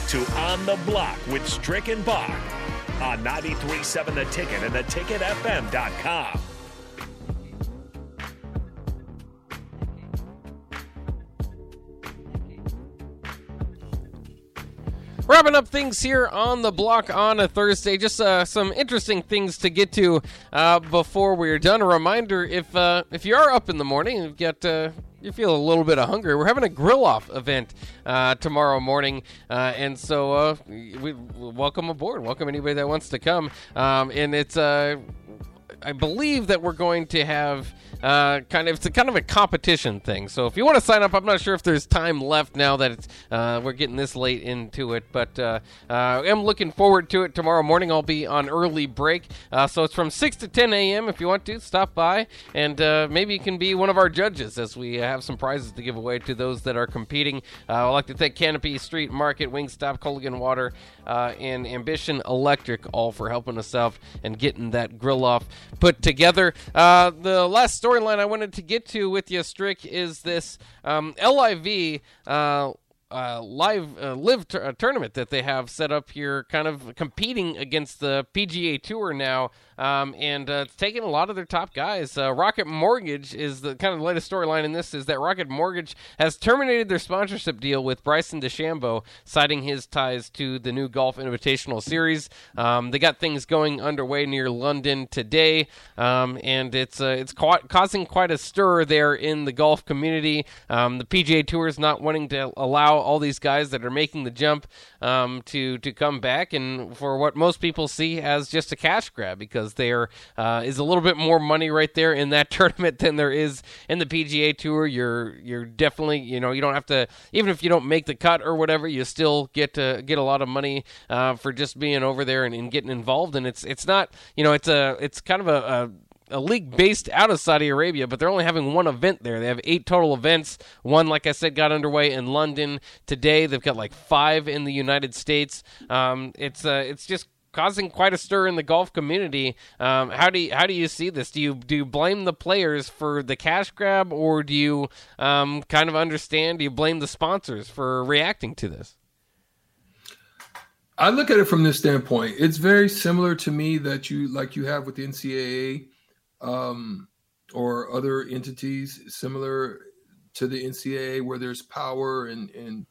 back to On the Block with Strick and Bach on 93.7 The Ticket and theticketfm.com. Wrapping up things here on the block on a Thursday. Just some interesting things to get to before we're done. A reminder, if you are up in the morning and you feel a little bit of hunger, we're having a grill-off event tomorrow morning. And so we welcome aboard. Welcome anybody that wants to come. And it's... I believe that we're going to have kind of a competition thing. So if you want to sign up, I'm not sure if there's time left now that it's, we're getting this late into it, but I am looking forward to it. Tomorrow morning I'll be on early break, so it's from 6 to 10 a.m. If you want to, stop by, and maybe you can be one of our judges as we have some prizes to give away to those that are competing. I'd like to thank Canopy, Street Market, Wingstop, Coligan Water, and Ambition Electric all for helping us out and getting that grill off put together. The last storyline I wanted to get to with you, Strick, is this LIV live tournament that they have set up here, kind of competing against the PGA Tour now, and it's taking a lot of their top guys. Rocket Mortgage is the kind of latest storyline in this, is that Rocket Mortgage has terminated their sponsorship deal with Bryson DeChambeau, citing his ties to the new Golf Invitational Series. They got things going underway near London today, and it's causing quite a stir there in the golf community. The PGA Tour is not wanting to allow all these guys that are making the jump to come back, and for what most people see as just a cash grab, because there is a little bit more money right there in that tournament than there is in the PGA Tour. You're definitely, you don't have to, even if you don't make the cut or whatever, you still get to get a lot of money for just being over there and getting involved. And it's not, it's kind of a league based out of Saudi Arabia, but they're only having one event there. They have 8 total events. One, like I said, got underway in London today. They've got like 5 in the United States. It's just causing quite a stir in the golf community. How do you see this? Do you blame the players for the cash grab, or do you kind of understand? Do you blame the sponsors for reacting to this? I look at it from this standpoint. It's very similar to me that you have with the NCAA. Or other entities similar to the NCAA, where there's power and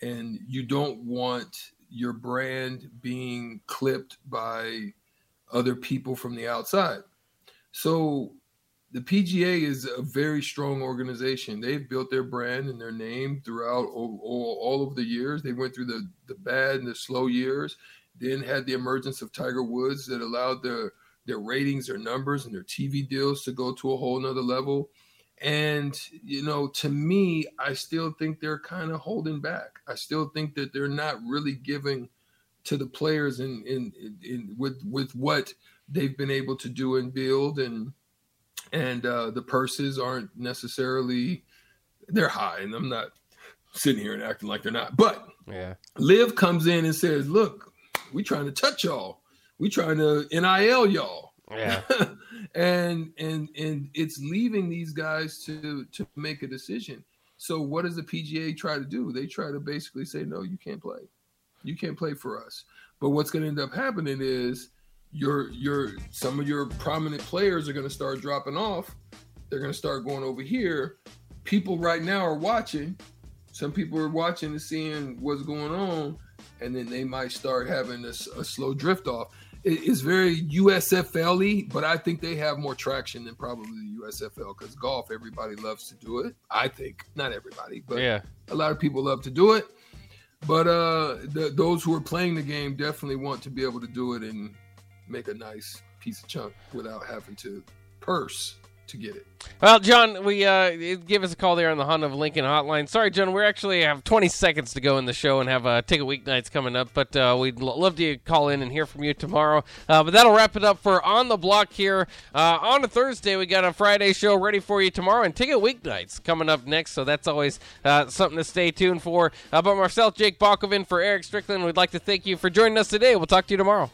you don't want your brand being clipped by other people from the outside. So the PGA is a very strong organization. They've built their brand and their name throughout all of the years. They went through the bad and the slow years, then had the emergence of Tiger Woods that allowed their ratings, their numbers, and their TV deals to go to a whole nother level. And, to me, I still think they're kind of holding back. I still think that they're not really giving to the players with what they've been able to do and build. And the purses aren't necessarily, they're high, and I'm not sitting here and acting like they're not. But yeah. LIV comes in and says, look, we're trying to touch y'all. We trying to NIL y'all. Yeah. and it's leaving these guys to make a decision. So what does the PGA try to do? They try to basically say, no, you can't play. You can't play for us. But what's going to end up happening is some of your prominent players are going to start dropping off. They're going to start going over here. People right now are watching. Some people are watching and seeing what's going on. And then they might start having a slow drift off. It's very USFL-y, but I think they have more traction than probably the USFL, because golf, everybody loves to do it. I think not everybody, but yeah, a lot of people love to do it. But those who are playing the game definitely want to be able to do it and make a nice piece of chunk without having to purse to get it. Well, John, we give us a call there on the Hunt of Lincoln hotline. Sorry, John, we actually have 20 seconds to go in the show and have Ticket Weeknights coming up, but we'd love to call in and hear from you tomorrow. But that'll wrap it up for On the Block here. On a Thursday, we got a Friday show ready for you tomorrow, and Ticket Weeknights coming up next, so that's always something to stay tuned for. But myself, Jake Balkovin, for Eric Strickland, we'd like to thank you for joining us today. We'll talk to you tomorrow.